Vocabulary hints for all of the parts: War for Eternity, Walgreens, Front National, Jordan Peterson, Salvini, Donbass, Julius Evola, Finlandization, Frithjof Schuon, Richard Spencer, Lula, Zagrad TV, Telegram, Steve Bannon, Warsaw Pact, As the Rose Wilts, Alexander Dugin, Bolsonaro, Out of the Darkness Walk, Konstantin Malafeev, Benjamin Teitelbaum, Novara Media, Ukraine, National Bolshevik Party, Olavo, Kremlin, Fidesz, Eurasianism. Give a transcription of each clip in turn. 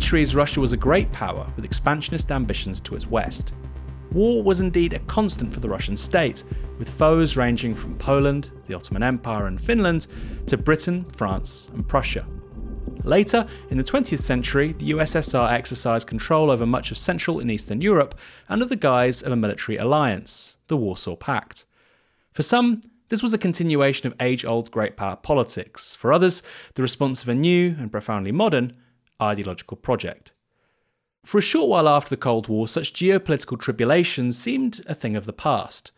centuries, Russia was a great power with expansionist ambitions to its west. War was indeed a constant for the Russian state, with foes ranging from Poland, the Ottoman Empire and Finland, to Britain, France and Prussia. Later, in the 20th century, the USSR exercised control over much of Central and Eastern Europe under the guise of a military alliance, the Warsaw Pact. For some, this was a continuation of age-old great power politics. For others, the response of a new and profoundly modern ideological project. For a short while after the Cold War, such geopolitical tribulations seemed a thing of the past.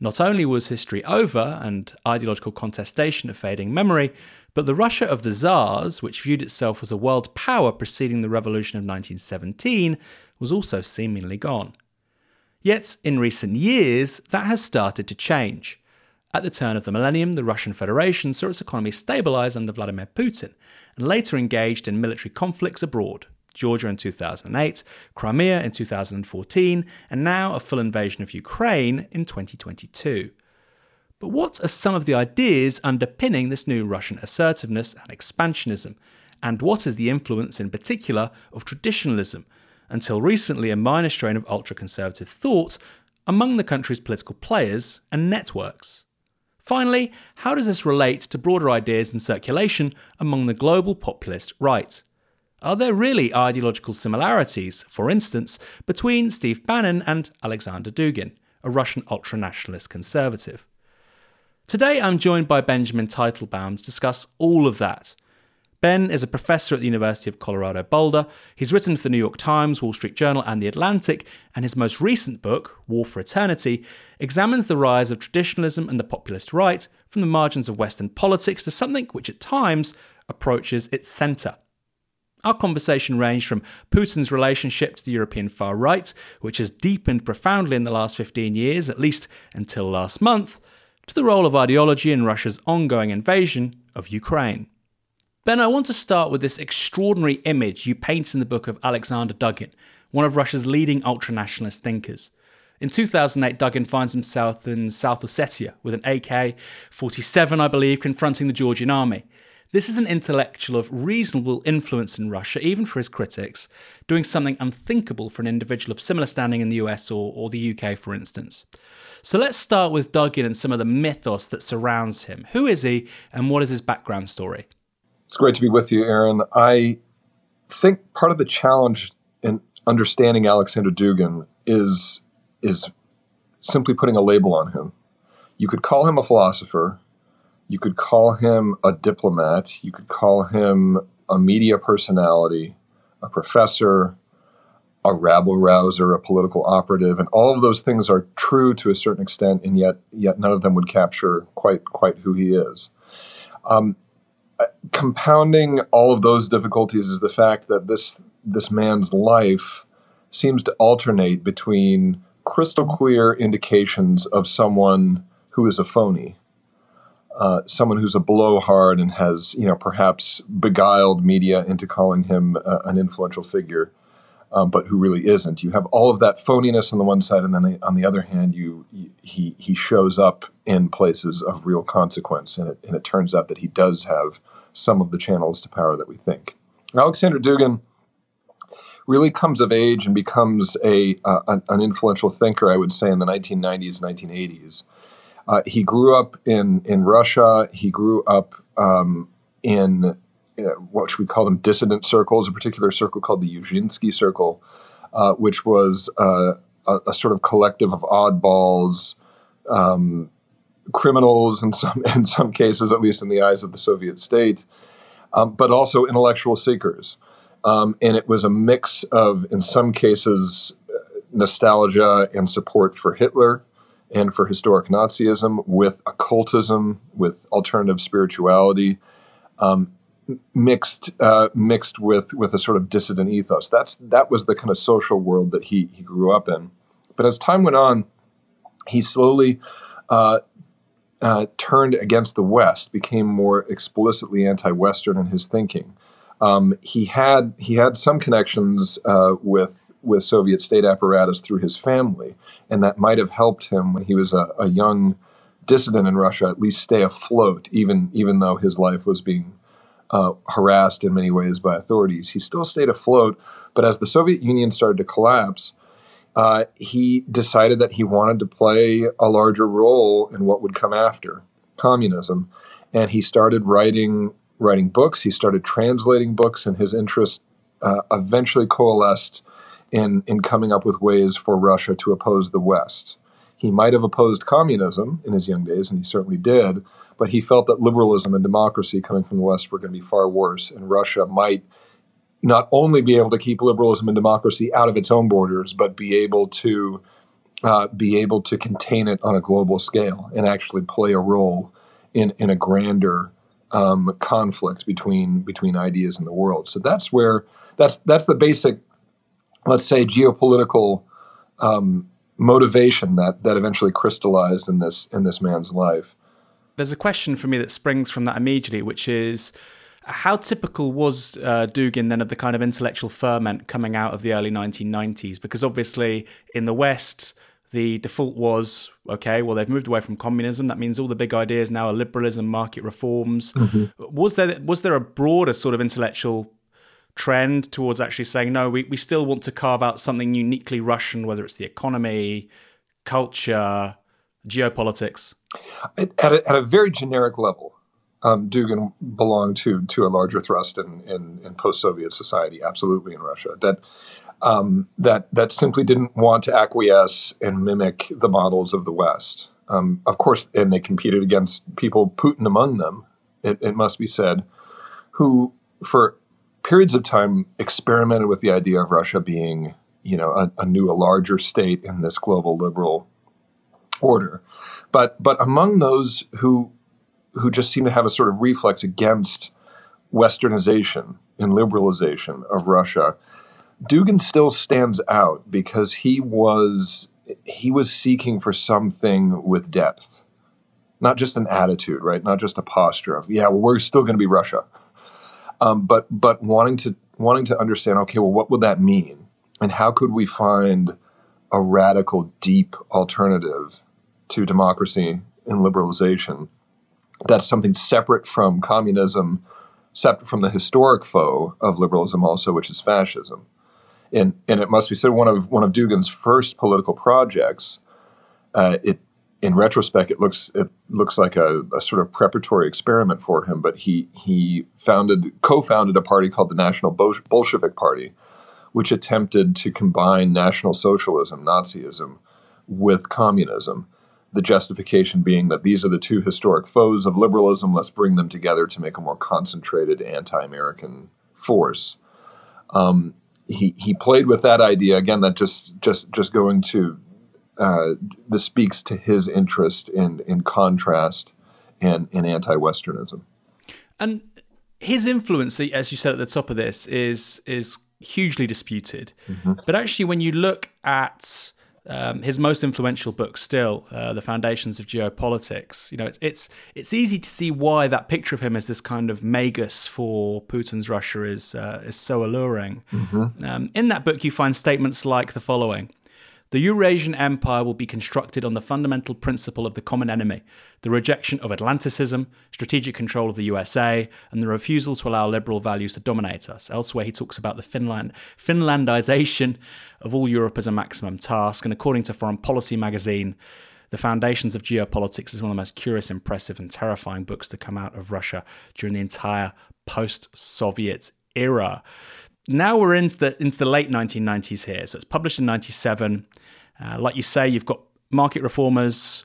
Not only was history over and ideological contestation a fading memory, but the Russia of the Tsars, which viewed itself as a world power preceding the revolution of 1917, was also seemingly gone. Yet, in recent years, that has started to change. At the turn of the millennium, the Russian Federation saw its economy stabilise under Vladimir Putin, and later engaged in military conflicts abroad. Georgia in 2008, Crimea in 2014, and now a full invasion of Ukraine in 2022. But what are some of the ideas underpinning this new Russian assertiveness and expansionism? And what is the influence in particular of traditionalism, until recently a minor strain of ultra-conservative thought, among the country's political players and networks? Finally, how does this relate to broader ideas in circulation among the global populist right? Are there really ideological similarities, for instance, between Steve Bannon and Alexander Dugin, a Russian ultranationalist conservative? Today I'm joined by Benjamin Teitelbaum to discuss all of that. Ben is a professor at the University of Colorado Boulder. He's written for the New York Times, Wall Street Journal and The Atlantic, and his most recent book, War for Eternity, examines the rise of traditionalism and the populist right from the margins of Western politics to something which at times approaches its centre. Our conversation ranged from Putin's relationship to the European far right, which has deepened profoundly in the last 15 years, at least until last month, to the role of ideology in Russia's ongoing invasion of Ukraine. Ben, I want to start with this extraordinary image you paint in the book of Alexander Dugin, one of Russia's leading ultranationalist thinkers. In 2008, Dugin finds himself in South Ossetia with an AK-47, I believe, confronting the Georgian army. This is an intellectual of reasonable influence in Russia, even for his critics, doing something unthinkable for an individual of similar standing in the US or the UK, for instance. So let's start with Dugin and some of the mythos that surrounds him. Who is he and what is his background story? It's great to be with you, Aaron. I think part of the challenge in understanding Alexander Dugin is simply putting a label on him. You could call him a philosopher. You could call him a diplomat, you could call him a media personality, a professor, a rabble-rouser, a political operative, and all of those things are true to a certain extent, and yet none of them would capture quite who he is. Compounding all of those difficulties is the fact that this man's life seems to alternate between crystal clear indications of someone who is a phony. Someone who's a blowhard and has, perhaps beguiled media into calling him an influential figure, but who really isn't. You have all of that phoniness on the one side, and then on the other hand, he shows up in places of real consequence, and it turns out that he does have some of the channels to power that we think. Alexander Dugin really comes of age and becomes an influential thinker, I would say, in the 1990s, 1980s. He grew up in Russia. He grew up in what should we call them, dissident circles, a particular circle called the Yuzhinsky Circle, which was a sort of collective of oddballs, criminals in some cases, at least in the eyes of the Soviet state, but also intellectual seekers. And it was a mix of, in some cases, nostalgia and support for Hitler and for historic Nazism, with occultism, with alternative spirituality, mixed with a sort of dissident ethos. That was the kind of social world that he grew up in. But as time went on, he slowly turned against the West, became more explicitly anti-Western in his thinking. He had some connections with Soviet state apparatus through his family, and that might have helped him when he was a young dissident in Russia at least stay afloat, even though his life was being harassed in many ways by authorities. He still stayed afloat, but as the Soviet Union started to collapse, he decided that he wanted to play a larger role in what would come after, communism. And he started writing books. He started translating books, and his interest eventually coalesced in coming up with ways for Russia to oppose the West. He might have opposed communism in his young days, and he certainly did, but he felt that liberalism and democracy coming from the West were going to be far worse, and Russia might not only be able to keep liberalism and democracy out of its own borders, but be able to contain it on a global scale and actually play a role in a grander conflict between ideas in the world. So that's where that's the basic, let's say, geopolitical motivation that eventually crystallized in this man's life. There's a question for me that springs from that immediately, which is, how typical was Dugin then of the kind of intellectual ferment coming out of the early 1990s? Because obviously in the West, the default was, okay, well, they've moved away from communism. That means all the big ideas now are liberalism, market reforms. Mm-hmm. Was there a broader sort of intellectual trend towards actually saying, no, we still want to carve out something uniquely Russian, whether it's the economy, culture, geopolitics? At a very generic level, Dugin belonged to a larger thrust in post-Soviet society, absolutely, in Russia, that simply didn't want to acquiesce and mimic the models of the West. Of course, and they competed against people, Putin among them, it must be said, who for periods of time experimented with the idea of Russia being, a larger state in this global liberal order. But among those who just seem to have a sort of reflex against Westernization and liberalization of Russia, Dugin still stands out because he was seeking for something with depth, not just an attitude, right? Not just a posture of, yeah, well, we're still going to be Russia, but wanting to understand, okay, well, what would that mean, and how could we find a radical, deep alternative to democracy and liberalization? That's something separate from communism, separate from the historic foe of liberalism, also, which is fascism. And it must be said, one of Dugin's first political projects, in retrospect, it looks like a sort of preparatory experiment for him. But he co-founded a party called the National Bolshevik Party, which attempted to combine National Socialism, Nazism, with communism. The justification being that these are the two historic foes of liberalism. Let's bring them together to make a more concentrated anti-American force. He played with that idea again. That just going to this speaks to his interest in contrast and in anti-Westernism. And his influence, as you said at the top of this, is hugely disputed. Mm-hmm. But actually, when you look at his most influential book still, The Foundations of Geopolitics, it's easy to see why that picture of him as this kind of magus for Putin's Russia is so alluring. Mm-hmm. In that book, you find statements like the following: the Eurasian empire will be constructed on the fundamental principle of the common enemy, the rejection of Atlanticism, strategic control of the USA, and the refusal to allow liberal values to dominate us. Elsewhere, he talks about the Finlandization of all Europe as a maximum task. And according to Foreign Policy magazine, The Foundations of Geopolitics is one of the most curious, impressive, and terrifying books to come out of Russia during the entire post-Soviet era. Now we're into the late 1990s here. So it's published in 1997. Like you say, you've got market reformers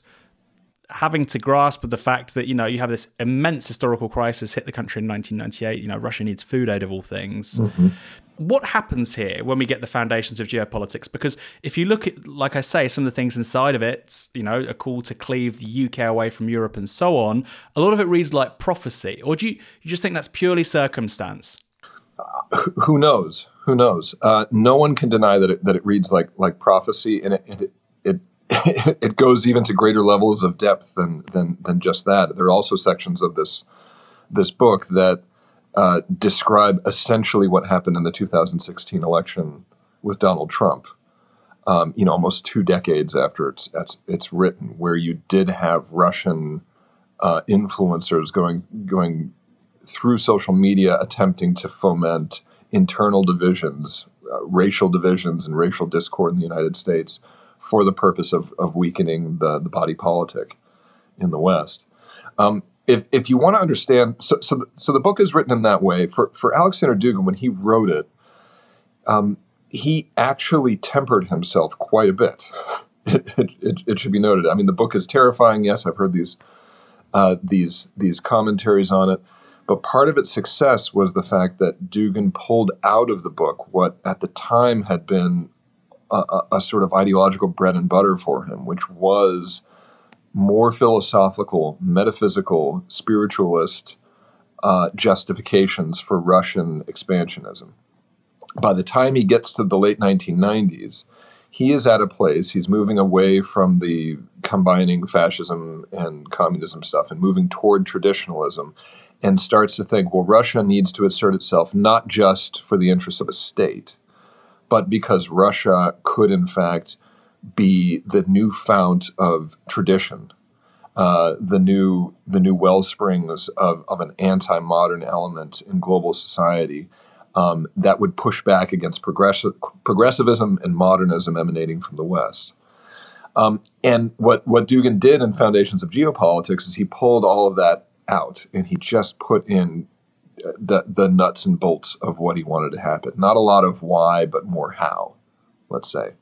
having to grasp with the fact that, you have this immense historical crisis hit the country in 1998. Russia needs food aid of all things. Mm-hmm. What happens here when we get The Foundations of Geopolitics? Because if you look at, like I say, some of the things inside of it, a call to cleave the UK away from Europe and so on, a lot of it reads like prophecy. Or do you just think that's purely circumstance? Who knows? Who knows? No one can deny that it reads like prophecy, and it goes even to greater levels of depth than just that. There are also sections of this book that describe essentially what happened in the 2016 election with Donald Trump. Almost 2 decades after it's written, where you did have Russian influencers going through social media attempting to foment internal divisions, racial divisions and racial discord in the United States for the purpose of weakening the body politic in the West. If you want to understand, so the book is written in that way. For Alexander Dugin, when he wrote it, he actually tempered himself quite a bit. It should be noted. I mean, the book is terrifying. Yes, I've heard these commentaries on it. But part of its success was the fact that Dugin pulled out of the book what at the time had been a sort of ideological bread and butter for him, which was more philosophical, metaphysical, spiritualist justifications for Russian expansionism. By the time he gets to the late 1990s, he is at a place, he's moving away from the combining fascism and communism stuff and moving toward traditionalism, and starts to think, well, Russia needs to assert itself not just for the interests of a state, but because Russia could, in fact, be the new fount of tradition, the new wellsprings of an anti-modern element in global society that would push back against progressivism and modernism emanating from the West. And what Dugin did in Foundations of Geopolitics is he pulled all of that out, and he just put in the nuts and bolts of what he wanted to happen. Not a lot of why, but more how, let's say.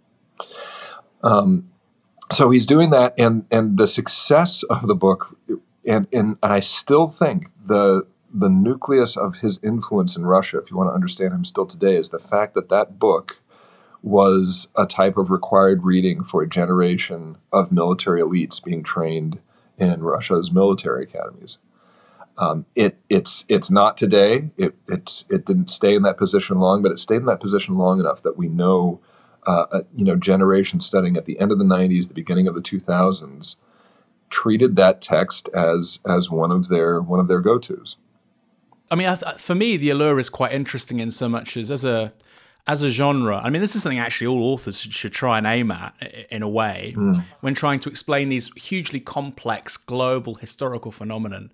So he's doing that, and the success of the book, and I still think the nucleus of his influence in Russia, if you want to understand him still today, is the fact that that book was a type of required reading for a generation of military elites being trained in Russia's military academies. It's not today. It didn't stay in that position long, but it stayed in that position long enough that we know. Generations studying at the end of the 90s, the beginning of the 2000s, treated that text as one of their go-tos. I mean, for me, the allure is quite interesting in so much as a genre. I mean, this is something actually all authors should try and aim at in a way when trying to explain these hugely complex global historical phenomenon.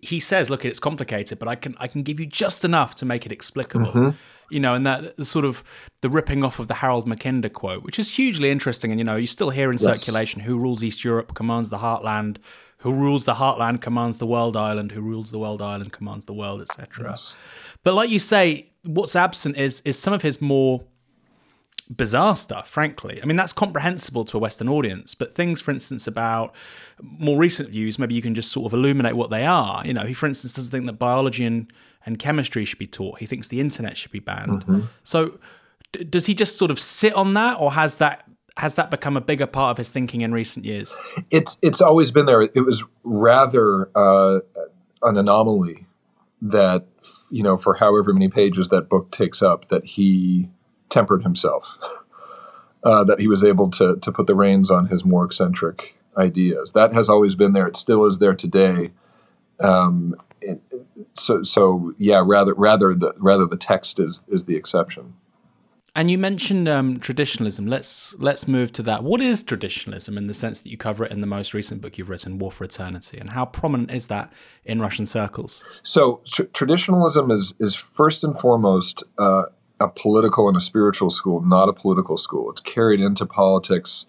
He says, look, it's complicated, but I can give you just enough to make it explicable. Mm-hmm. You know, and that the sort of the ripping off of the Harold Mackinder quote, which is hugely interesting. And, you know, you still hear in circulation, who rules East Europe commands the heartland, who rules the heartland commands the world island, who rules the world island commands the world, etc. Yes. But like you say, what's absent is some of his more bizarre stuff, frankly. I mean, that's comprehensible to a Western audience, but things, for instance, about more recent views, maybe you can just sort of illuminate what they are. You know, he, for instance, doesn't think that biology and chemistry should be taught. He thinks the internet should be banned. Mm-hmm. So does he just sort of sit on that, or has that become a bigger part of his thinking in recent years? It's always been there. It was rather an anomaly that, you know, for however many pages that book takes up, that he tempered himself, that he was able to put the reins on his more eccentric ideas. That has always been there. It still is there today. Rather the text is the exception. And you mentioned traditionalism. Let's move to that. What is traditionalism in the sense that you cover it in the most recent book you've written, War for Eternity, and how prominent is that in Russian circles? So traditionalism is first and foremost a political and a spiritual school, not a political school. It's carried into politics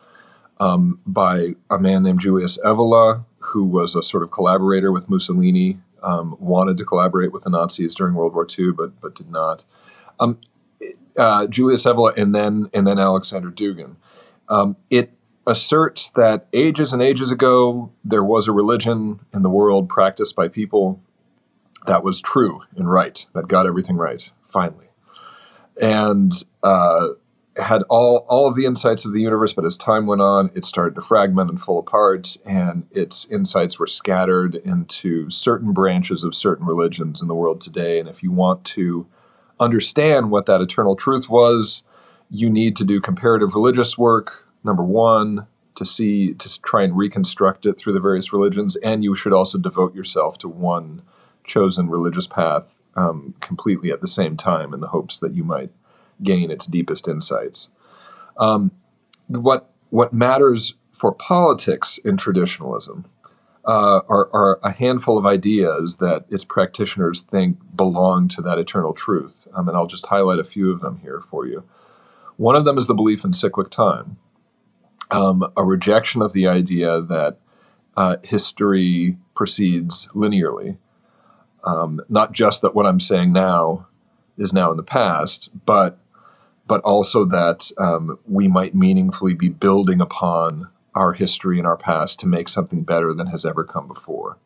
by a man named Julius Evola, who was a sort of collaborator with Mussolini, wanted to collaborate with the Nazis during World War II, but did not. Julius Evola and then Alexander Dugin. It asserts that ages and ages ago, there was a religion in the world practiced by people that was true and right, that got everything right, finally. And had all of the insights of the universe, but as time went on, it started to fragment and fall apart, and its insights were scattered into certain branches of certain religions in the world today. And if you want to understand what that eternal truth was, you need to do comparative religious work, number one, to try and reconstruct it through the various religions, and you should also devote yourself to one chosen religious path completely at the same time in the hopes that you might gain its deepest insights. What matters for politics in traditionalism are a handful of ideas that its practitioners think belong to that eternal truth. And I'll just highlight a few of them here for you. One of them is the belief in cyclic time, a rejection of the idea that history proceeds linearly. Not just that what I'm saying now is now in the past, but also that we might meaningfully be building upon our history and our past to make something better than has ever come before.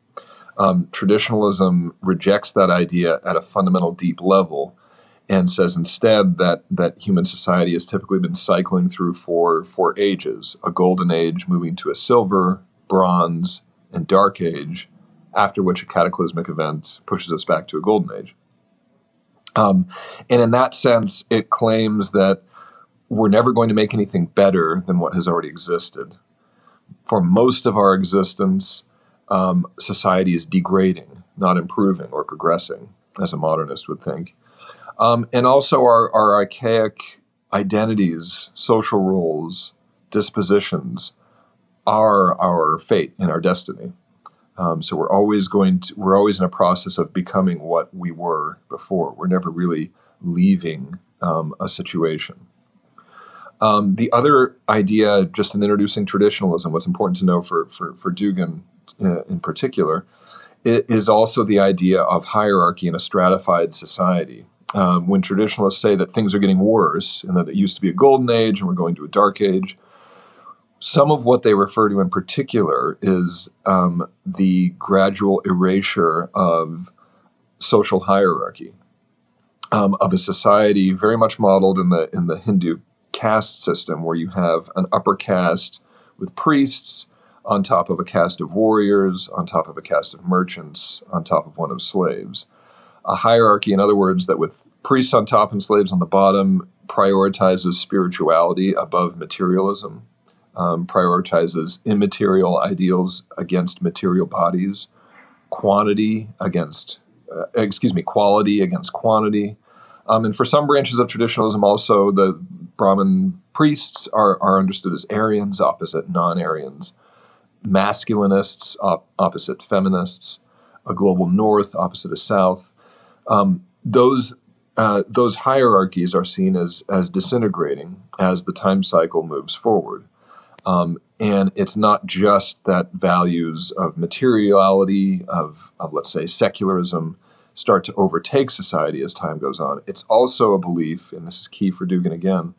Traditionalism rejects that idea at a fundamental deep level and says instead that human society has typically been cycling through four ages, a golden age moving to a silver, bronze, and dark age, after which a cataclysmic event pushes us back to a golden age. And in that sense, it claims that we're never going to make anything better than what has already existed. For most of our existence, society is degrading, not improving or progressing, as a modernist would think. And also our archaic identities, social roles, dispositions are our fate and our destiny. So we're always in a process of becoming what we were before. We're never really leaving a situation. The other idea, just in introducing traditionalism, what's important to know for Dugin in particular, is also the idea of hierarchy in a stratified society. When traditionalists say that things are getting worse and that it used to be a golden age and we're going to a dark age, some of what they refer to in particular is the gradual erasure of social hierarchy, of a society very much modeled in the Hindu caste system, where you have an upper caste with priests on top of a caste of warriors, on top of a caste of merchants, on top of one of slaves. A hierarchy, in other words, that with priests on top and slaves on the bottom prioritizes spirituality above materialism, prioritizes immaterial ideals against material bodies, quality against quantity. And for some branches of traditionalism also, the Brahmin priests are understood as Aryans, opposite non-Aryans, masculinists, opposite feminists, a global north, opposite a south. Those hierarchies are seen as disintegrating as the time cycle moves forward. And it's not just that values of materiality, of let's say secularism, start to overtake society as time goes on. It's also a belief, and this is key for Dugin again,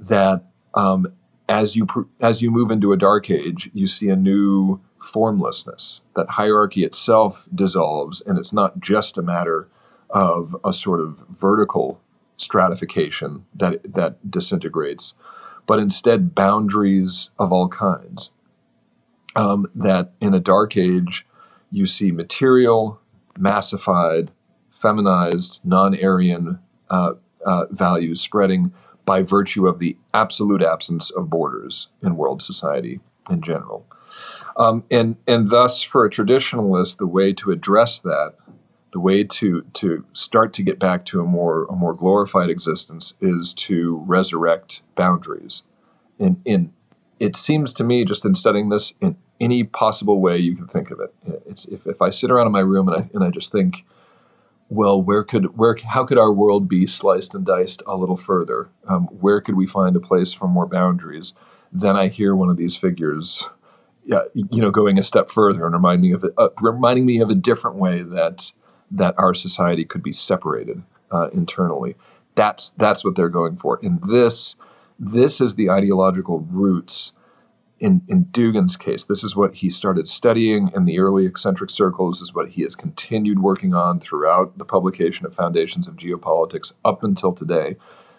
that as you move into a dark age, you see a new formlessness, that hierarchy itself dissolves, and it's not just a matter of a sort of vertical stratification that disintegrates, but instead boundaries of all kinds. That in a dark age, you see material, massified, feminized, non-Aryan values spreading by virtue of the absolute absence of borders in world society in general. And thus, for a traditionalist, the way to address that, the way to start to get back to a more glorified existence, is to resurrect boundaries. And it seems to me, just in studying this, in any possible way you can think of it. It's if I sit around in my room and I just think, well, how could our world be sliced and diced a little further? Where could we find a place for more boundaries? Then I hear one of these figures, going a step further and reminding me of a different way that our society could be separated internally. That's what they're going for. And this is the ideological roots. In Dugin's case, this is what he started studying in the early eccentric circles, is what he has continued working on throughout the publication of Foundations of Geopolitics up until today.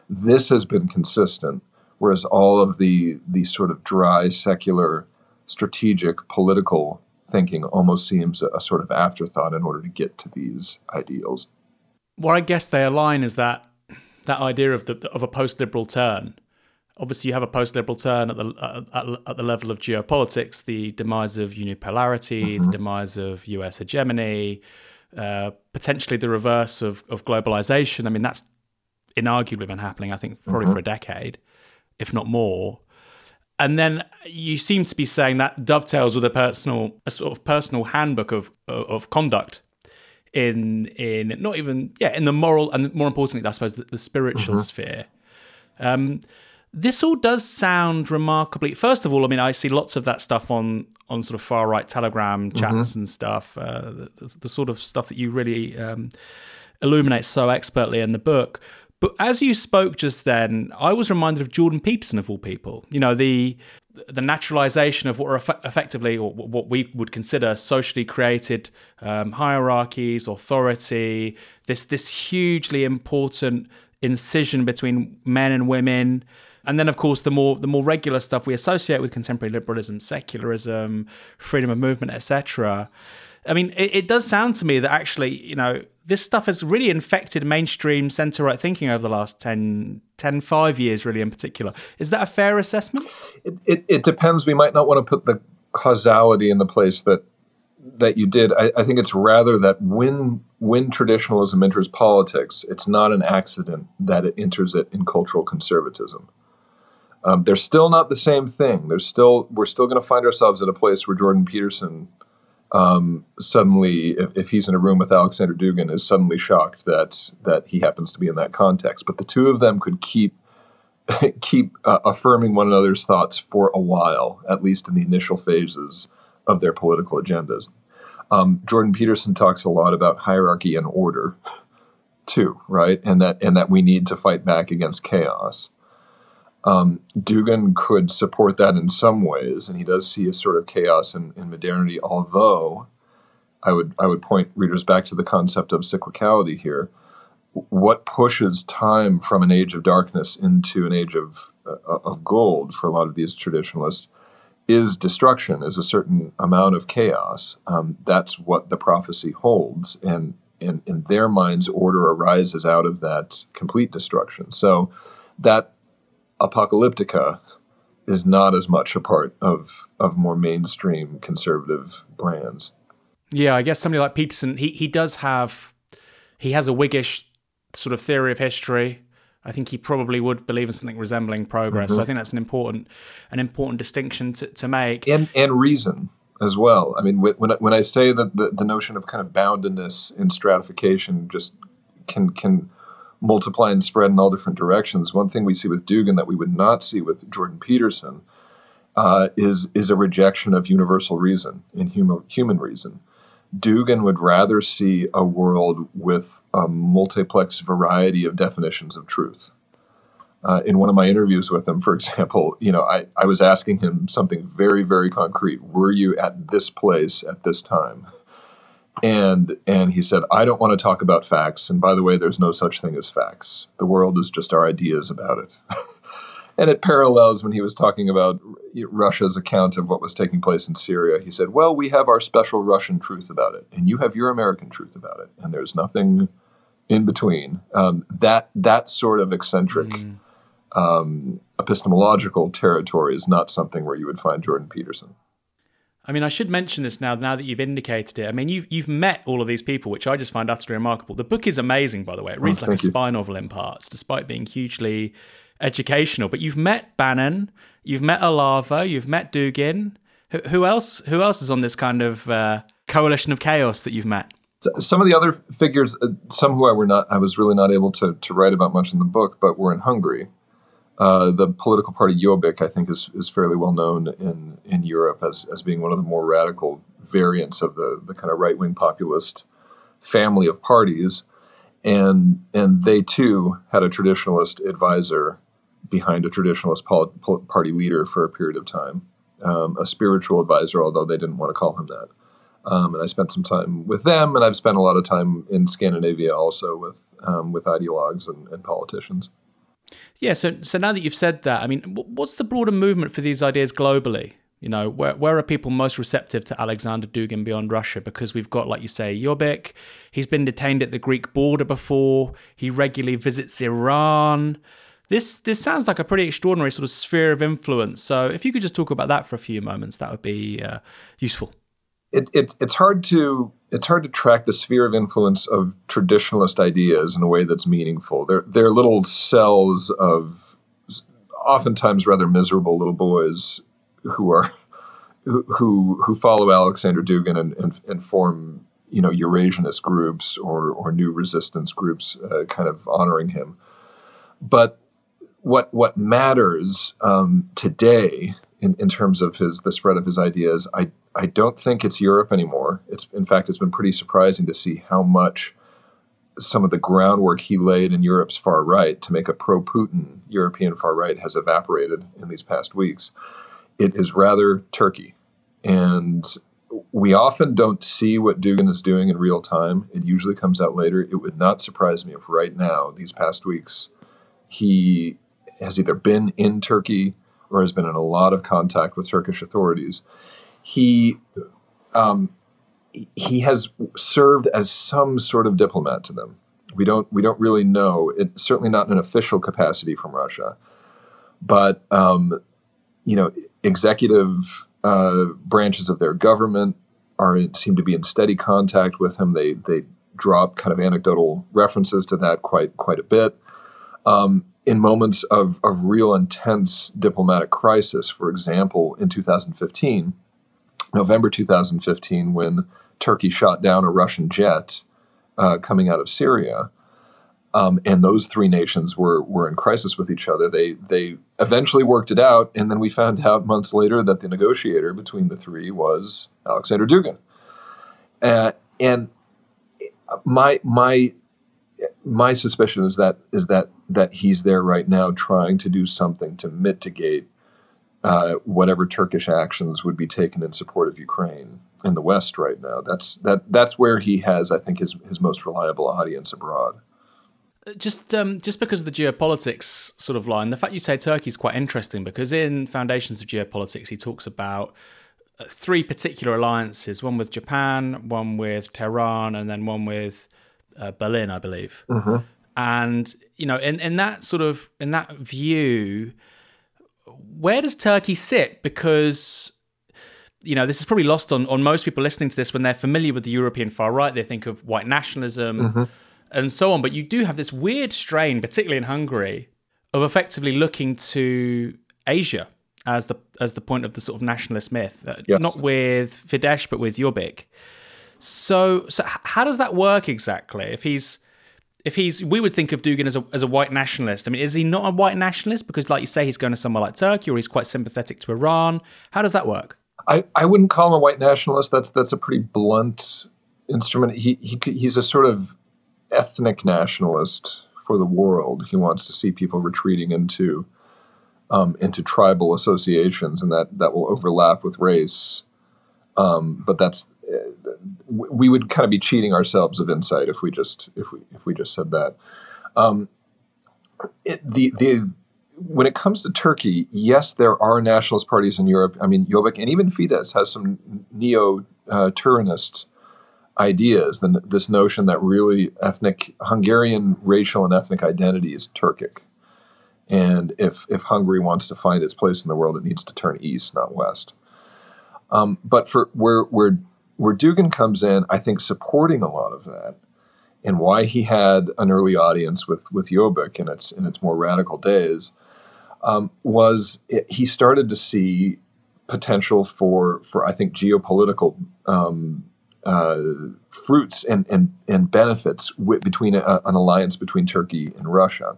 This has been consistent, whereas all of the sort of dry, secular, strategic, political thinking almost seems a sort of afterthought in order to get to these ideals. Well, I guess they align is that idea of a post-liberal turn. Obviously, you have a post-liberal turn at the level of geopolitics, the demise of unipolarity, the demise of US hegemony, potentially the reverse of globalization. I mean, that's inarguably been happening, I think, probably for a decade, if not more. And then you seem to be saying that dovetails with a sort of personal handbook of conduct in not even in the moral and, more importantly, I suppose, the spiritual sphere. This all does sound remarkably. First of all, I mean, I see lots of that stuff on sort of far right Telegram chats and stuff. The sort of stuff that you really illuminate so expertly in the book. But as you spoke just then, I was reminded of Jordan Peterson, of all people. You know, the naturalization of what are effectively, or what we would consider, socially created hierarchies, authority. This hugely important incision between men and women. And then, of course, the more regular stuff we associate with contemporary liberalism, secularism, freedom of movement, etc. I mean, it does sound to me that actually, you know, this stuff has really infected mainstream centre-right thinking over the last 5 years, really, in particular. Is that a fair assessment? It depends. We might not want to put the causality in the place that you did. I think it's rather that when traditionalism enters politics, it's not an accident that it enters it in cultural conservatism. They're still not the same thing. We're still going to find ourselves at a place where Jordan Peterson suddenly, if he's in a room with Alexander Dugin, is suddenly shocked that he happens to be in that context. But the two of them could keep affirming one another's thoughts for a while, at least in the initial phases of their political agendas. Jordan Peterson talks a lot about hierarchy and order, too, right? And that we need to fight back against chaos. Dugin could support that in some ways, and he does see a sort of chaos in modernity, although I would point readers back to the concept of cyclicality here. What pushes time from an age of darkness into an age of gold for a lot of these traditionalists is destruction, is a certain amount of chaos. That's what the prophecy holds, and in their minds, order arises out of that complete destruction. So that apocalyptica is not as much a part of more mainstream conservative brands. Yeah, I guess somebody like Peterson, he has a Whiggish sort of theory of history. I think he probably would believe in something resembling progress. So I think that's an important distinction to make, and reason as well. I mean, when I say that the notion of kind of boundedness and stratification just can multiply and spread in all different directions. One thing we see with Dugin that we would not see with Jordan Peterson is a rejection of universal reason and human reason. Dugin would rather see a world with a multiplex variety of definitions of truth. In one of my interviews with him, for example, you know, I was asking him something very, very concrete. Were you at this place at this time? And he said, I don't want to talk about facts. And by the way, there's no such thing as facts. The world is just our ideas about it. And it parallels when he was talking about Russia's account of what was taking place in Syria. He said, well, we have our special Russian truth about it, and you have your American truth about it, and there's nothing in between. That sort of eccentric epistemological territory is not something where you would find Jordan Peterson. I mean, I should mention this now that you've indicated it. I mean, you've met all of these people, which I just find utterly remarkable. The book is amazing, by the way. It reads like a spy novel in parts, despite being hugely educational. But you've met Bannon, you've met Olavo, you've met Dugin. Who else is on this kind of coalition of chaos that you've met? Some of the other figures, some who I was really not able to write about much in the book, but were in Hungary. The political party Jobbik, I think, is fairly well known in Europe as being one of the more radical variants of the kind of right-wing populist family of parties. And they, too, had a traditionalist advisor behind a traditionalist party leader for a period of time, a spiritual advisor, although they didn't want to call him that. And I spent some time with them, and I've spent a lot of time in Scandinavia also with ideologues and politicians. Yeah, so now that you've said that, I mean, what's the broader movement for these ideas globally? You know, where are people most receptive to Alexander Dugin beyond Russia? Because we've got, like you say, Jobbik. He's been detained at the Greek border before. He regularly visits Iran. This sounds like a pretty extraordinary sort of sphere of influence. So if you could just talk about that for a few moments, that would be useful. It's hard to track the sphere of influence of traditionalist ideas in a way that's meaningful. They're little cells of oftentimes rather miserable little boys who follow Alexander Dugin and form, you know, Eurasianist groups or new resistance groups, kind of honoring him. But what matters today in terms of the spread of his ideas, I don't think it's Europe anymore. In fact, it's been pretty surprising to see how much some of the groundwork he laid in Europe's far right to make a pro-Putin European far right has evaporated in these past weeks. It is rather Turkey. And we often don't see what Dugin is doing in real time. It usually comes out later. It would not surprise me if right now, these past weeks, he has either been in Turkey or has been in a lot of contact with Turkish authorities. He has served as some sort of diplomat to them. We don't really know. It certainly not in an official capacity from Russia, but executive branches of their government seem to be in steady contact with him. They drop kind of anecdotal references to that quite a bit. In moments of real intense diplomatic crisis, for example, in November 2015, when Turkey shot down a Russian jet coming out of Syria, and those three nations were in crisis with each other. They eventually worked it out, and then we found out months later that the negotiator between the three was Alexander Dugin. And my suspicion is that he's there right now trying to do something to mitigate whatever Turkish actions would be taken in support of Ukraine in the West right now. That's where he has, I think, his most reliable audience abroad. Just because of the geopolitics sort of line, the fact you say Turkey is quite interesting, because in Foundations of Geopolitics, he talks about three particular alliances, one with Japan, one with Tehran, and then one with Berlin, I believe. Mm-hmm. And, in that view, where does Turkey sit? Because, this is probably lost on most people listening to this. When they're familiar with the European far right, they think of white nationalism mm-hmm. and so on. But you do have this weird strain, particularly in Hungary, of effectively looking to Asia as the point of the sort of nationalist myth, yes. Not with Fidesz, but with Jobbik. So how does that work exactly? If he's, we would think of Dugin as a white nationalist. I mean, is he not a white nationalist? Because, like you say, he's going to somewhere like Turkey, or he's quite sympathetic to Iran. How does that work? I wouldn't call him a white nationalist. That's a pretty blunt instrument. He's a sort of ethnic nationalist for the world. He wants to see people retreating into tribal associations, and that will overlap with race. But that's. We would kind of be cheating ourselves of insight if we just said that. When it comes to Turkey, yes, there are nationalist parties in Europe. I mean, Jobbik and even Fidesz has some neo-Turanist ideas. This notion that really Hungarian racial and ethnic identity is Turkic, and if Hungary wants to find its place in the world, it needs to turn east, not west. But for where Dugin comes in, I think, supporting a lot of that, and why he had an early audience with Jobbik in its more radical days, he started to see potential for I think, geopolitical fruits and benefits between an alliance between Turkey and Russia.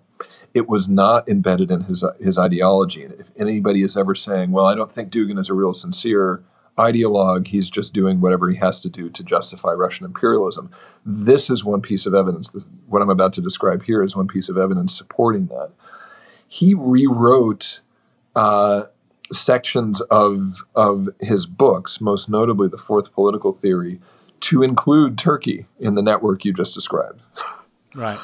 It was not embedded in his ideology. And if anybody is ever saying, well, I don't think Dugin is a real sincere ideologue, he's just doing whatever he has to do to justify Russian imperialism. This is one piece of evidence. What I'm about to describe here is one piece of evidence supporting that. He rewrote sections of his books, most notably The Fourth Political Theory, to include Turkey in the network you just described. Right.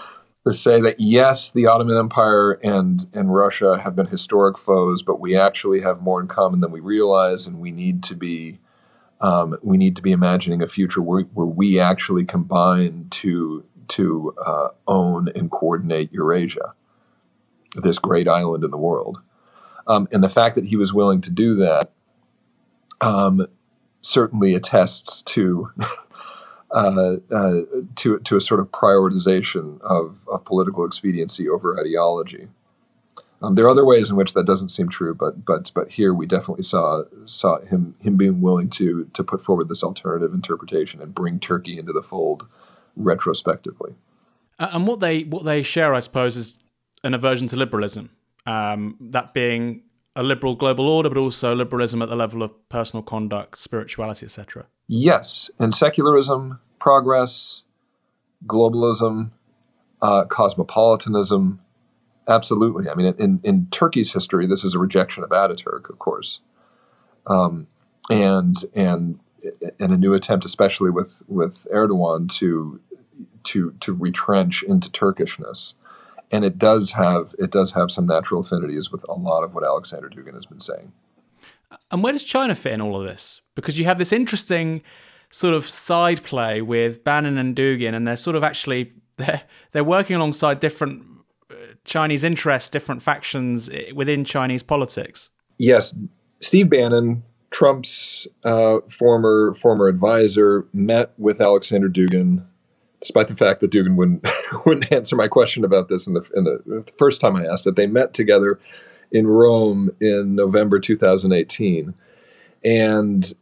To say that, yes, the Ottoman Empire and Russia have been historic foes, but we actually have more in common than we realize, and we need to be imagining a future where we actually combine to own and coordinate Eurasia, this great island in the world. And the fact that he was willing to do that certainly attests to. To a sort of prioritization of political expediency over ideology. There are other ways in which that doesn't seem true, but here we definitely saw him being willing to put forward this alternative interpretation and bring Turkey into the fold retrospectively. And what they share, I suppose, is an aversion to liberalism, that being a liberal global order, but also liberalism at the level of personal conduct, spirituality, etc. Yes, and secularism, progress, globalism, cosmopolitanism. Absolutely. I mean, in Turkey's history, this is a rejection of Ataturk, of course, and a new attempt, especially with Erdogan, to retrench into Turkishness, and it does have some natural affinities with a lot of what Alexander Dugin has been saying. And where does China fit in all of this? Because you have this interesting sort of side play with Bannon and Dugin, and they're sort of actually they're working alongside different Chinese interests, different factions within Chinese politics. Yes, Steve Bannon, Trump's former advisor, met with Alexander Dugin, despite the fact that Dugin wouldn't answer my question about this in the first time I asked it. They met together in Rome in November 2018, and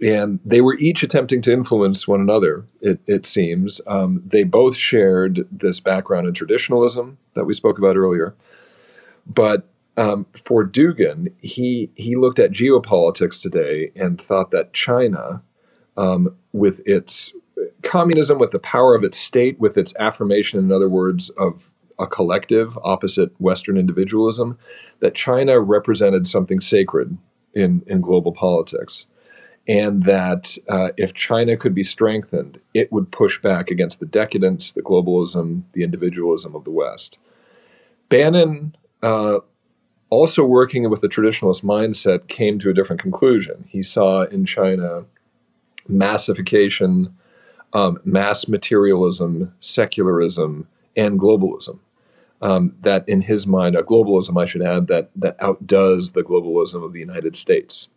they were each attempting to influence one another, it seems. They both shared this background in traditionalism that we spoke about earlier. But for Dugin, he looked at geopolitics today and thought that China, with its communism, with the power of its state, with its affirmation, in other words, of a collective opposite Western individualism, that China represented something sacred in global politics. And that if China could be strengthened, it would push back against the decadence, the globalism, the individualism of the West. Bannon, also working with the traditionalist mindset, came to a different conclusion. He saw in China massification, mass materialism, secularism, and globalism. That in his mind, a globalism, I should add, that outdoes the globalism of the United States.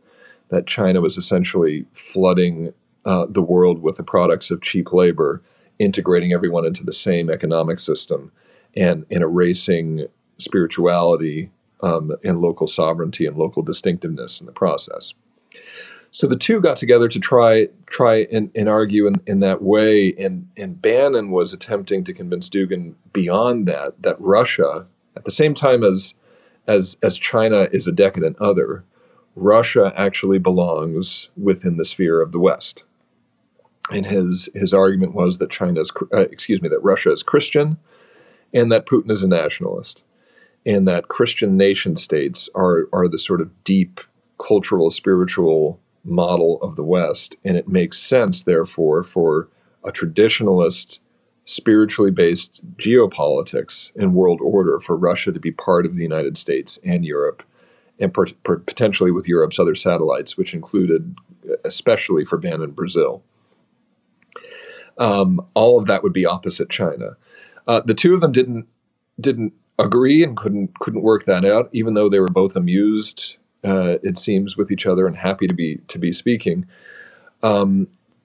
That China was essentially flooding the world with the products of cheap labor, integrating everyone into the same economic system, and erasing spirituality and local sovereignty and local distinctiveness in the process. So the two got together to try and argue in that way, and Bannon was attempting to convince Dugin beyond that Russia, at the same time as China is a decadent other, Russia actually belongs within the sphere of the West. And his argument was that Russia is Christian, and that Putin is a nationalist, and that Christian nation states are the sort of deep cultural, spiritual model of the West. And it makes sense, therefore, for a traditionalist, spiritually based geopolitics and world order for Russia to be part of the United States and Europe, and potentially with Europe's other satellites, which included, especially for Bannon, Brazil. All of that would be opposite China. The two of them didn't agree and couldn't work that out, even though they were both amused, it seems, with each other and happy to be speaking.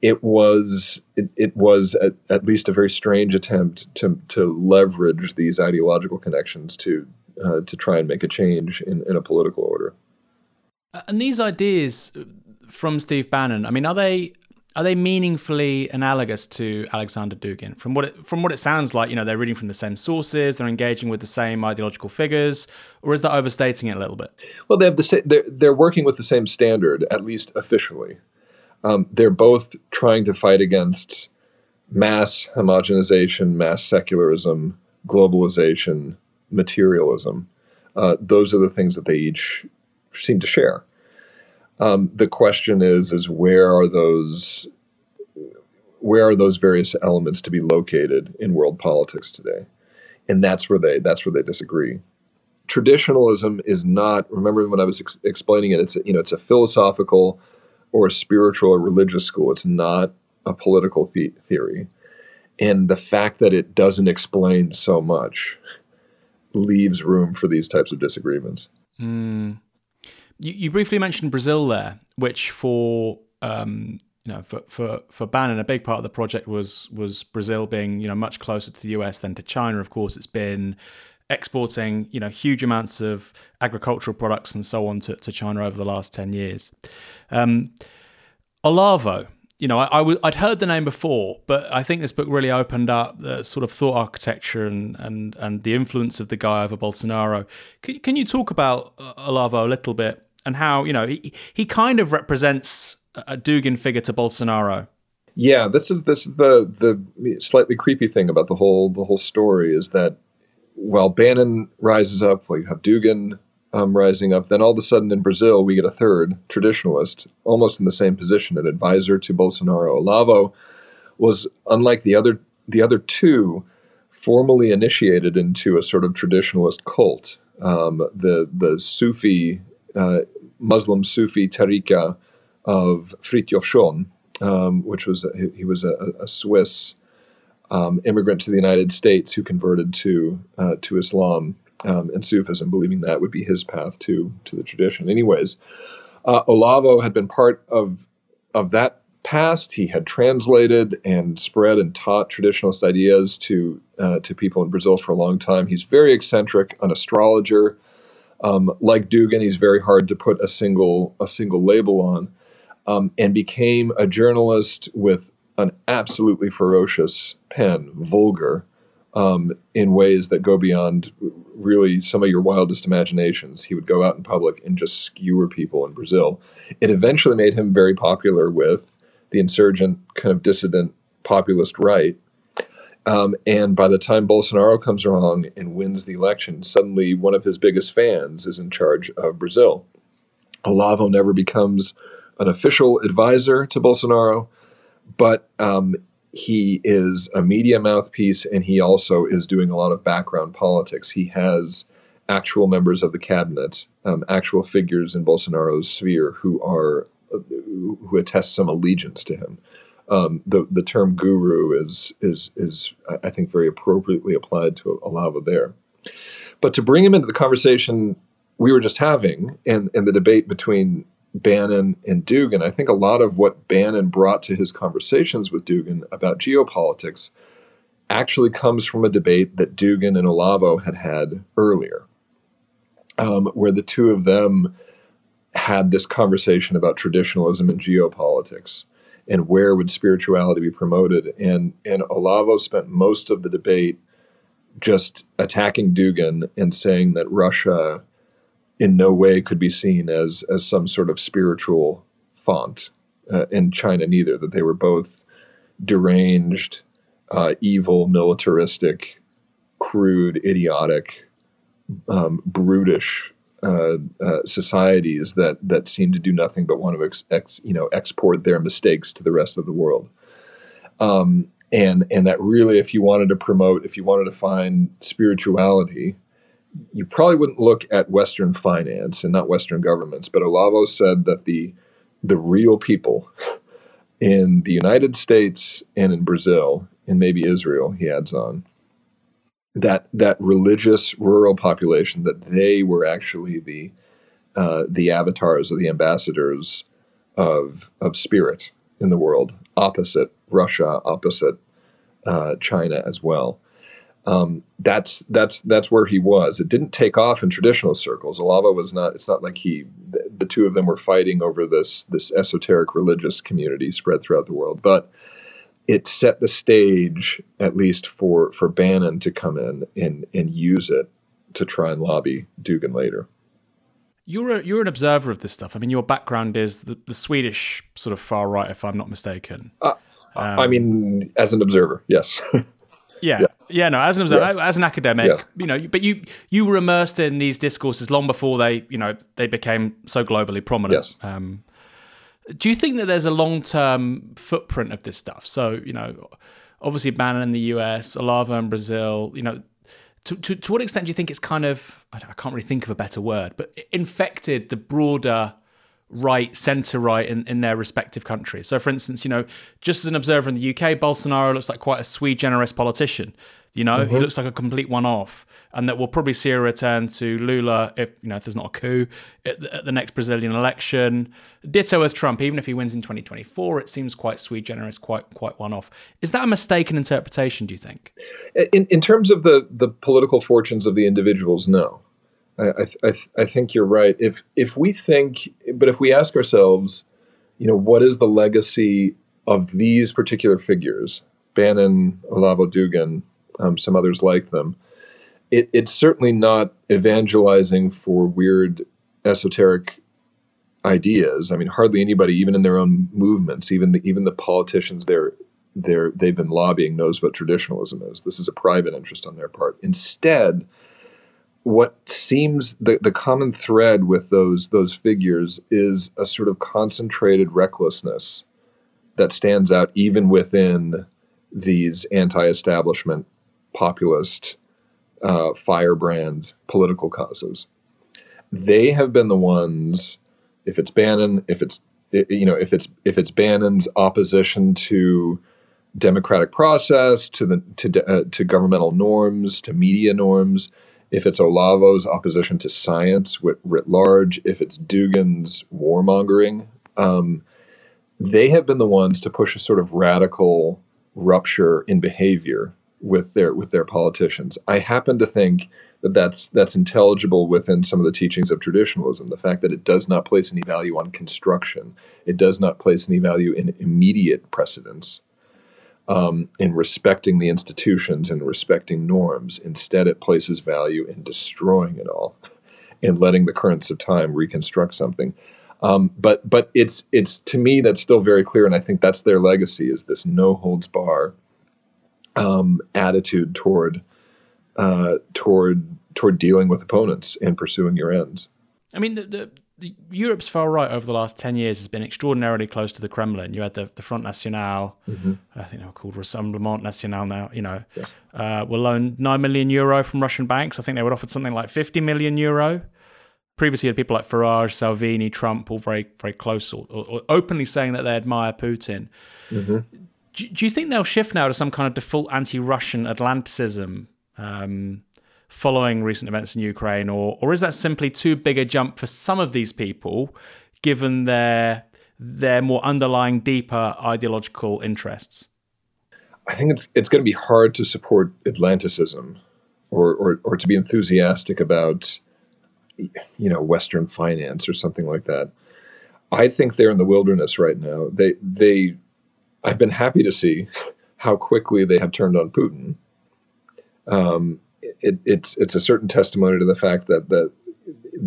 It was at least a very strange attempt to leverage these ideological connections to try and make a change in a political order. And these ideas from Steve Bannon, I mean, are they meaningfully analogous to Alexander Dugin? From what it sounds like, you know, they're reading from the same sources, they're engaging with the same ideological figures, or is that overstating it a little bit? Well, they have they're working with the same standard, at least officially. They're both trying to fight against mass homogenization, mass secularism, globalization, materialism. Those are the things that they each seem to share. The question is where are those various elements to be located in world politics today? And that's where they disagree. Traditionalism is not. Remember when I was explaining it? It's a philosophical or a spiritual or religious school. It's not a political theory, and the fact that it doesn't explain so much leaves room for these types of disagreements. You briefly mentioned Brazil there, which for Bannon, a big part of the project was Brazil being much closer to the US than to China. Of course, it's been exporting, you know, huge amounts of agricultural products and so on to China over the last 10 years. Olavo, you know, I'd heard the name before, but I think this book really opened up the sort of thought architecture and the influence of the guy over Bolsonaro. Can you talk about Olavo a little bit and how, you know, he kind of represents a Dugin figure to Bolsonaro? Yeah, this is the slightly creepy thing about the whole story is that while Bannon rises up, we have Dugin rising up. Then all of a sudden in Brazil, we get a third traditionalist, almost in the same position, an advisor to Bolsonaro. Olavo was, unlike the other two, formally initiated into a sort of traditionalist cult. The Sufi, Muslim Sufi tariqa of Frithjof Schuon, which was, he was a Swiss immigrant to the United States who converted to Islam. And Sufism, believing that would be his path to the tradition. Anyways, Olavo had been part of that past. He had translated and spread and taught traditionalist ideas to people in Brazil for a long time. He's very eccentric, an astrologer. Like Dugin, he's very hard to put a single label on, and became a journalist with an absolutely ferocious pen, vulgar, in ways that go beyond really some of your wildest imaginations. He would go out in public and just skewer people in Brazil. It eventually made him very popular with the insurgent, kind of dissident populist right. And by the time Bolsonaro comes along and wins the election, suddenly one of his biggest fans is in charge of Brazil. Olavo never becomes an official advisor to Bolsonaro, but he is a media mouthpiece, and he also is doing a lot of background politics. He has actual members of the cabinet, actual figures in Bolsonaro's sphere who attest some allegiance to him. The term guru is I think very appropriately applied to Olavo there. But to bring him into the conversation we were just having and the debate between Bannon and Dugin, I think a lot of what Bannon brought to his conversations with Dugin about geopolitics actually comes from a debate that Dugin and Olavo had earlier, where the two of them had this conversation about traditionalism and geopolitics and where would spirituality be promoted. And Olavo spent most of the debate just attacking Dugin and saying that Russia in no way could be seen as some sort of spiritual font, and China neither, that they were both deranged, evil, militaristic, crude, idiotic, brutish societies that seem to do nothing but want to export their mistakes to the rest of the world. And that really, if you wanted to find spirituality, you probably wouldn't look at Western finance and not Western governments, but Olavo said that the real people in the United States and in Brazil, and maybe Israel, he adds on, that religious rural population, that they were actually the avatars or the ambassadors of spirit in the world, opposite Russia, opposite China as well. That's where he was. It didn't take off in traditional circles. Olavo was not. It's not like the two of them were fighting over this esoteric religious community spread throughout the world. But it set the stage, at least for Bannon to come in and use it to try and lobby Dugin later. You're an observer of this stuff. I mean, your background is the Swedish sort of far right, if I'm not mistaken. I mean, as an observer, yes. Yeah. Yeah, no, as an observer, as an academic, you know, but you were immersed in these discourses long before they became so globally prominent. Yes. Do you think that there's a long-term footprint of this stuff? So, you know, obviously Bannon in the US, Olavo in Brazil, you know, to what extent do you think it's kind of, I can't really think of a better word, but infected the broader right, centre-right in their respective countries. So, for instance, you know, just as an observer in the UK, Bolsonaro looks like quite a sui generis politician. You know, he looks like a complete one-off, and that we'll probably see a return to Lula if, you know, if there's not a coup at the next Brazilian election. Ditto with Trump. Even if he wins in 2024, it seems quite sui generis, quite one-off. Is that a mistaken interpretation, do you think? In terms of the political fortunes of the individuals, no. I think you're right. If we think, but if we ask ourselves, you know, what is the legacy of these particular figures, Bannon, Olavo, Dugin, some others like them, it's certainly not evangelizing for weird esoteric ideas. I mean, hardly anybody, even in their own movements, even the politicians they've been lobbying knows what traditionalism is. This is a private interest on their part. Instead, what seems the common thread with those figures is a sort of concentrated recklessness that stands out even within these anti-establishment, populist, firebrand political causes. They have been the ones, if it's Bannon, if it's Bannon's opposition to democratic process, to governmental norms, to media norms. If it's Olavo's opposition to science writ large, if it's Dugin's warmongering, they have been the ones to push a sort of radical rupture in behavior with their politicians. I happen to think that that's intelligible within some of the teachings of traditionalism, the fact that it does not place any value on construction. It does not place any value in immediate precedents. In respecting the institutions and respecting norms. Instead, it places value in destroying it all and letting the currents of time reconstruct something. But it's to me, that's still very clear, and I think that's their legacy, is this no-holds-bar attitude toward dealing with opponents and pursuing your ends. I mean, the Europe's far right over the last 10 years has been extraordinarily close to the Kremlin. You had the Front National, I think they were called Rassemblement National now, you know, were loaned 9 million euro from Russian banks. I think they were offered something like 50 million euro. Previously, you had people like Farage, Salvini, Trump, all very, very close, or openly saying that they admire Putin. Do you think they'll shift now to some kind of default anti-Russian Atlanticism following recent events in Ukraine, or is that simply too big a jump for some of these people, given their more underlying, deeper ideological interests? I think it's going to be hard to support Atlanticism, or to be enthusiastic about, you know, Western finance or something like that. I think they're in the wilderness right now. They I've been happy to see how quickly they have turned on Putin. It's a certain testimony to the fact that the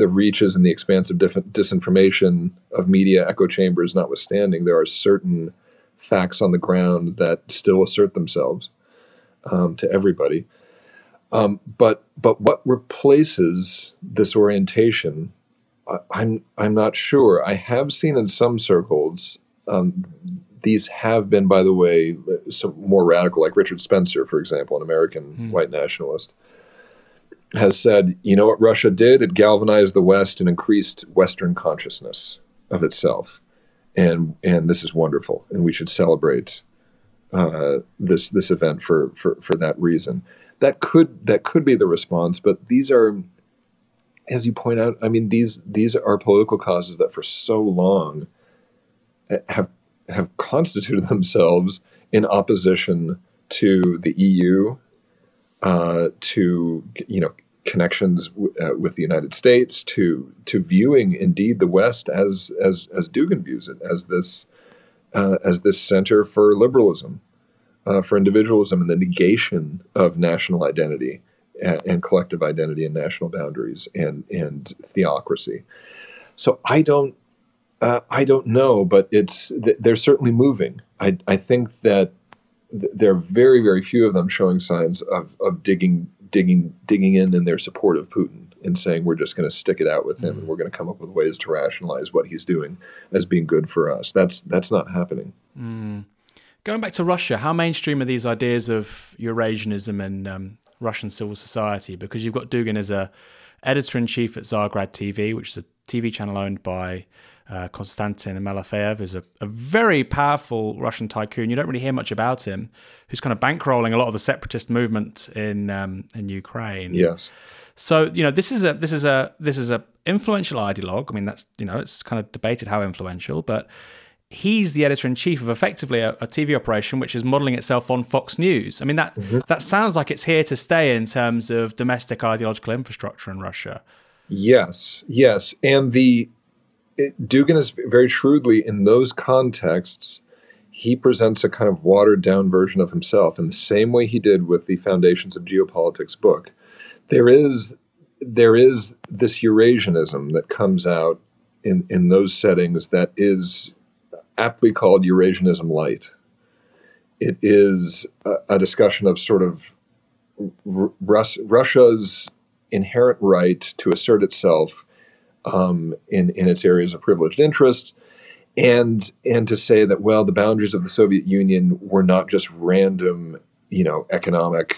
reaches and the expanse of disinformation of media echo chambers notwithstanding, there are certain facts on the ground that still assert themselves to everybody. But what replaces this orientation, I'm not sure. I have seen in some circles, these have been, by the way, some more radical, like Richard Spencer, for example, an American white nationalist, has said, you know what Russia did? It galvanized the West and increased Western consciousness of itself. And this is wonderful. And we should celebrate this event for that reason. That could be the response. But these are, as you point out, I mean, these are political causes that for so long have constituted themselves in opposition to the EU, to, you know, connections with the United States, to viewing indeed the West as Dugin views it, as this center for liberalism, for individualism, and the negation of national identity and collective identity and national boundaries and theocracy. So I don't know, but they're certainly moving. I think that there are very, very few of them showing signs of digging in their support of Putin and saying we're just going to stick it out with him and we're going to come up with ways to rationalize what he's doing as being good for us. That's not happening. Going back to Russia, how mainstream are these ideas of Eurasianism and Russian civil society? Because you've got Dugin as a editor-in-chief at Zagrad TV, which is a TV channel owned by Konstantin Malafeev, is a very powerful Russian tycoon. You don't really hear much about him, who's kind of bankrolling a lot of the separatist movement in Ukraine. Yes. So, you know, this is a influential ideologue. I mean, that's, you know, it's kind of debated how influential, but he's the editor-in-chief of effectively a TV operation which is modeling itself on Fox News. I mean, that sounds like it's here to stay in terms of domestic ideological infrastructure in Russia. Yes. And Dugin is very shrewdly, in those contexts, he presents a kind of watered-down version of himself in the same way he did with the Foundations of Geopolitics book. There is this Eurasianism that comes out in those settings that is aptly called Eurasianism light. It is a discussion of sort of Russia's inherent right to assert itself in its areas of privileged interest, and to say that, well, the boundaries of the Soviet Union were not just random, you know, economic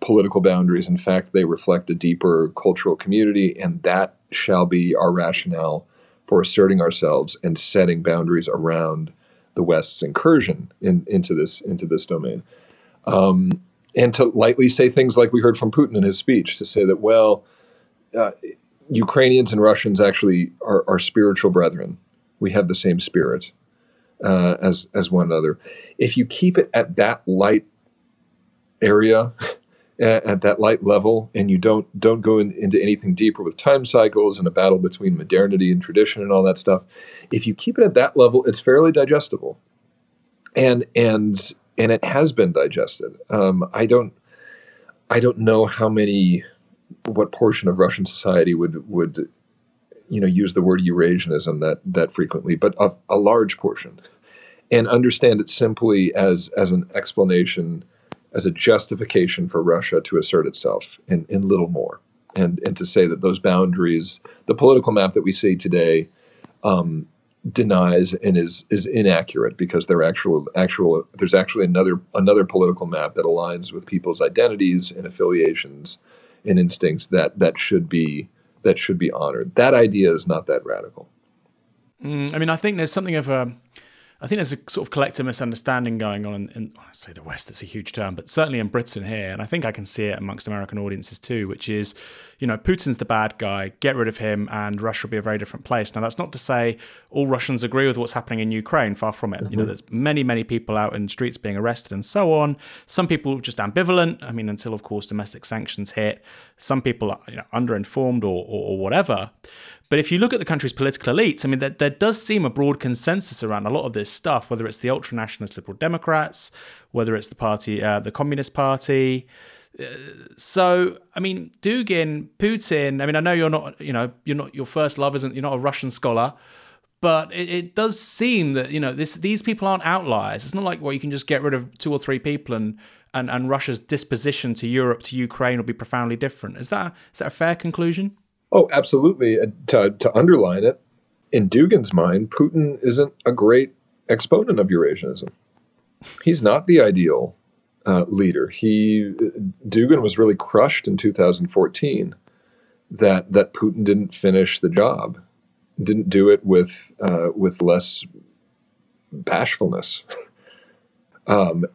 political boundaries. In fact, they reflect a deeper cultural community, and that shall be our rationale for asserting ourselves and setting boundaries around the West's incursion into this domain. And to lightly say things like we heard from Putin in his speech, to say that, well, Ukrainians and Russians actually are spiritual brethren. We have the same spirit as one another. If you keep it at that light area, at that light level, and you don't go into anything deeper with time cycles and a battle between modernity and tradition and all that stuff, if you keep it at that level, it's fairly digestible, and it has been digested. I don't know what portion of Russian society would you know, use the word Eurasianism that frequently, but a large portion, and understand it simply as an explanation, as a justification for Russia to assert itself in little more, and to say that those boundaries, the political map that we see today, denies and is inaccurate, because there's actually another political map that aligns with people's identities and affiliations and instincts that should be honored. That idea is not that radical. I mean, I think there's something of a sort of collective misunderstanding going on in I say the West, it's a huge term, but certainly in Britain here, and I think I can see it amongst American audiences too, which is, you know, Putin's the bad guy, get rid of him, and Russia will be a very different place. Now, that's not to say all Russians agree with what's happening in Ukraine, far from it. Mm-hmm. You know, there's many, many people out in the streets being arrested and so on. Some people just ambivalent, I mean, until, of course, domestic sanctions hit. Some people are, you know, underinformed or whatever. But if you look at the country's political elites, I mean, there does seem a broad consensus around a lot of this stuff, whether it's the ultra-nationalist Liberal Democrats, whether it's the party, the Communist Party. So, I mean, Dugin, Putin, I mean, I know your first love isn't, you're not a Russian scholar, but it does seem that, you know, these people aren't outliers. It's not like, well, you can just get rid of two or three people and Russia's disposition to Europe, to Ukraine will be profoundly different. Is that a fair conclusion? Oh, absolutely. To underline it, in Dugin's mind, Putin isn't a great exponent of Eurasianism. He's not the ideal leader. Dugin was really crushed in 2014 that Putin didn't finish the job, didn't do it with less bashfulness, and,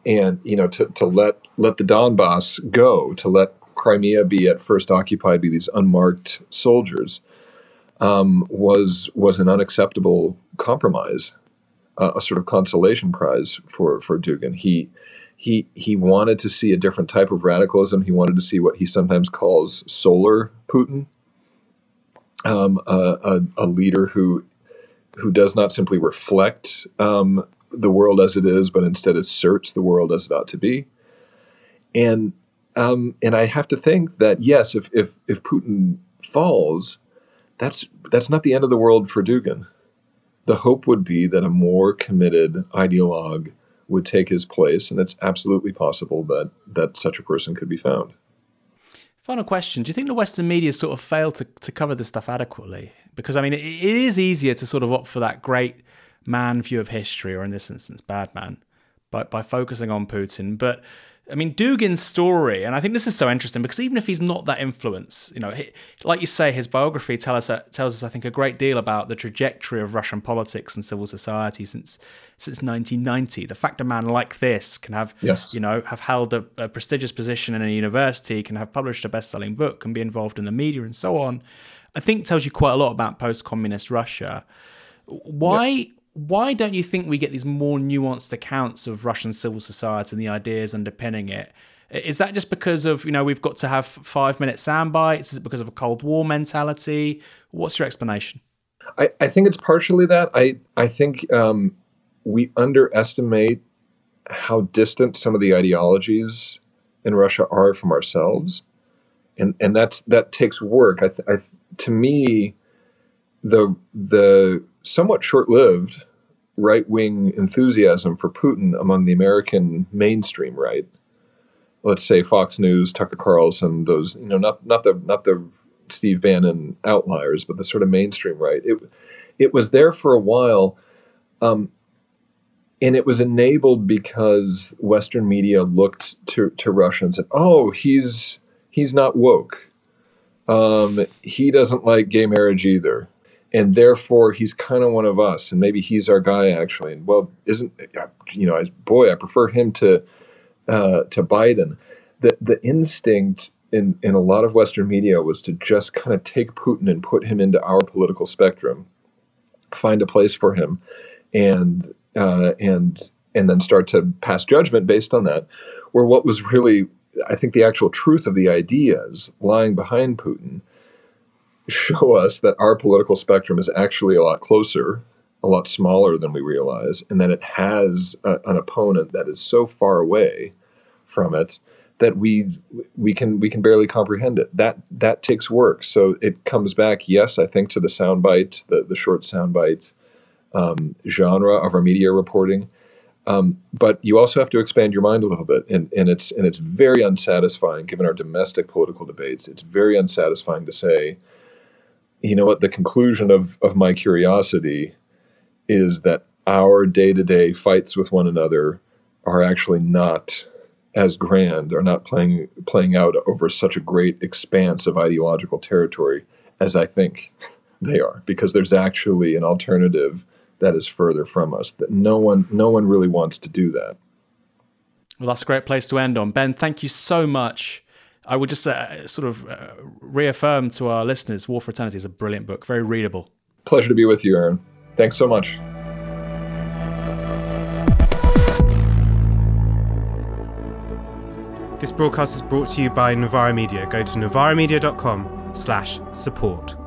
you know, to let the Donbass go, to let Crimea be at first occupied by these unmarked soldiers, was an unacceptable compromise, a sort of consolation prize for Dugin. He wanted to see a different type of radicalism. He wanted to see what he sometimes calls solar Putin, a leader who does not simply reflect the world as it is, but instead asserts the world as it ought to be. And I have to think that, yes, if Putin falls, that's not the end of the world for Dugin. The hope would be that a more committed ideologue would take his place, and it's absolutely possible that such a person could be found. Final question. Do you think the Western media sort of failed to cover this stuff adequately? Because, I mean, it is easier to sort of opt for that great man view of history, or in this instance, bad man, by focusing on Putin. But I mean, Dugin's story, and I think this is so interesting because even if he's not that influence, you know, he, like you say, his biography tells us, I think, a great deal about the trajectory of Russian politics and civil society since 1990. The fact a man like this can have, you know, have held a prestigious position in a university, can have published a best-selling book, can be involved in the media and so on, I think tells you quite a lot about post-communist Russia. Why don't you think we get these more nuanced accounts of Russian civil society and the ideas underpinning it? Is that just because of, you know, we've got to have 5-minute sound bites? Is it because of a Cold War mentality? What's your explanation? I think it's partially that. I think we underestimate how distant some of the ideologies in Russia are from ourselves. And that takes work. To me, the somewhat short-lived right-wing enthusiasm for Putin among the American mainstream right, let's say Fox News, Tucker Carlson, those, you know, not the Steve Bannon outliers, but the sort of mainstream right. It was there for a while, and it was enabled because Western media looked to Russia and said, "Oh, he's not woke. He doesn't like gay marriage either. And therefore, he's kind of one of us, and maybe he's our guy actually." And well, isn't, you know, boy, I prefer him to Biden. The instinct in a lot of Western media was to just kind of take Putin and put him into our political spectrum, find a place for him, and then start to pass judgment based on that. Where what was really, I think, the actual truth of the ideas lying behind Putin show us that our political spectrum is actually a lot closer, a lot smaller than we realize, and that it has an opponent that is so far away from it that we can barely comprehend it. That takes work. So it comes back, yes, I think, to the soundbite, the short soundbite genre of our media reporting. But you also have to expand your mind a little bit, and it's very unsatisfying given our domestic political debates. It's very unsatisfying to say, you know what, the conclusion of my curiosity is that our day-to-day fights with one another are actually not as grand, are not playing out over such a great expanse of ideological territory as I think they are, because there's actually an alternative that is further from us, that no one really wants to do that. Well, that's a great place to end on. Ben, thank you so much. I would just reaffirm to our listeners, War for Eternity is a brilliant book, very readable. Pleasure to be with you, Aaron. Thanks so much. This broadcast is brought to you by Novara Media. Go to novaramedia.com/support.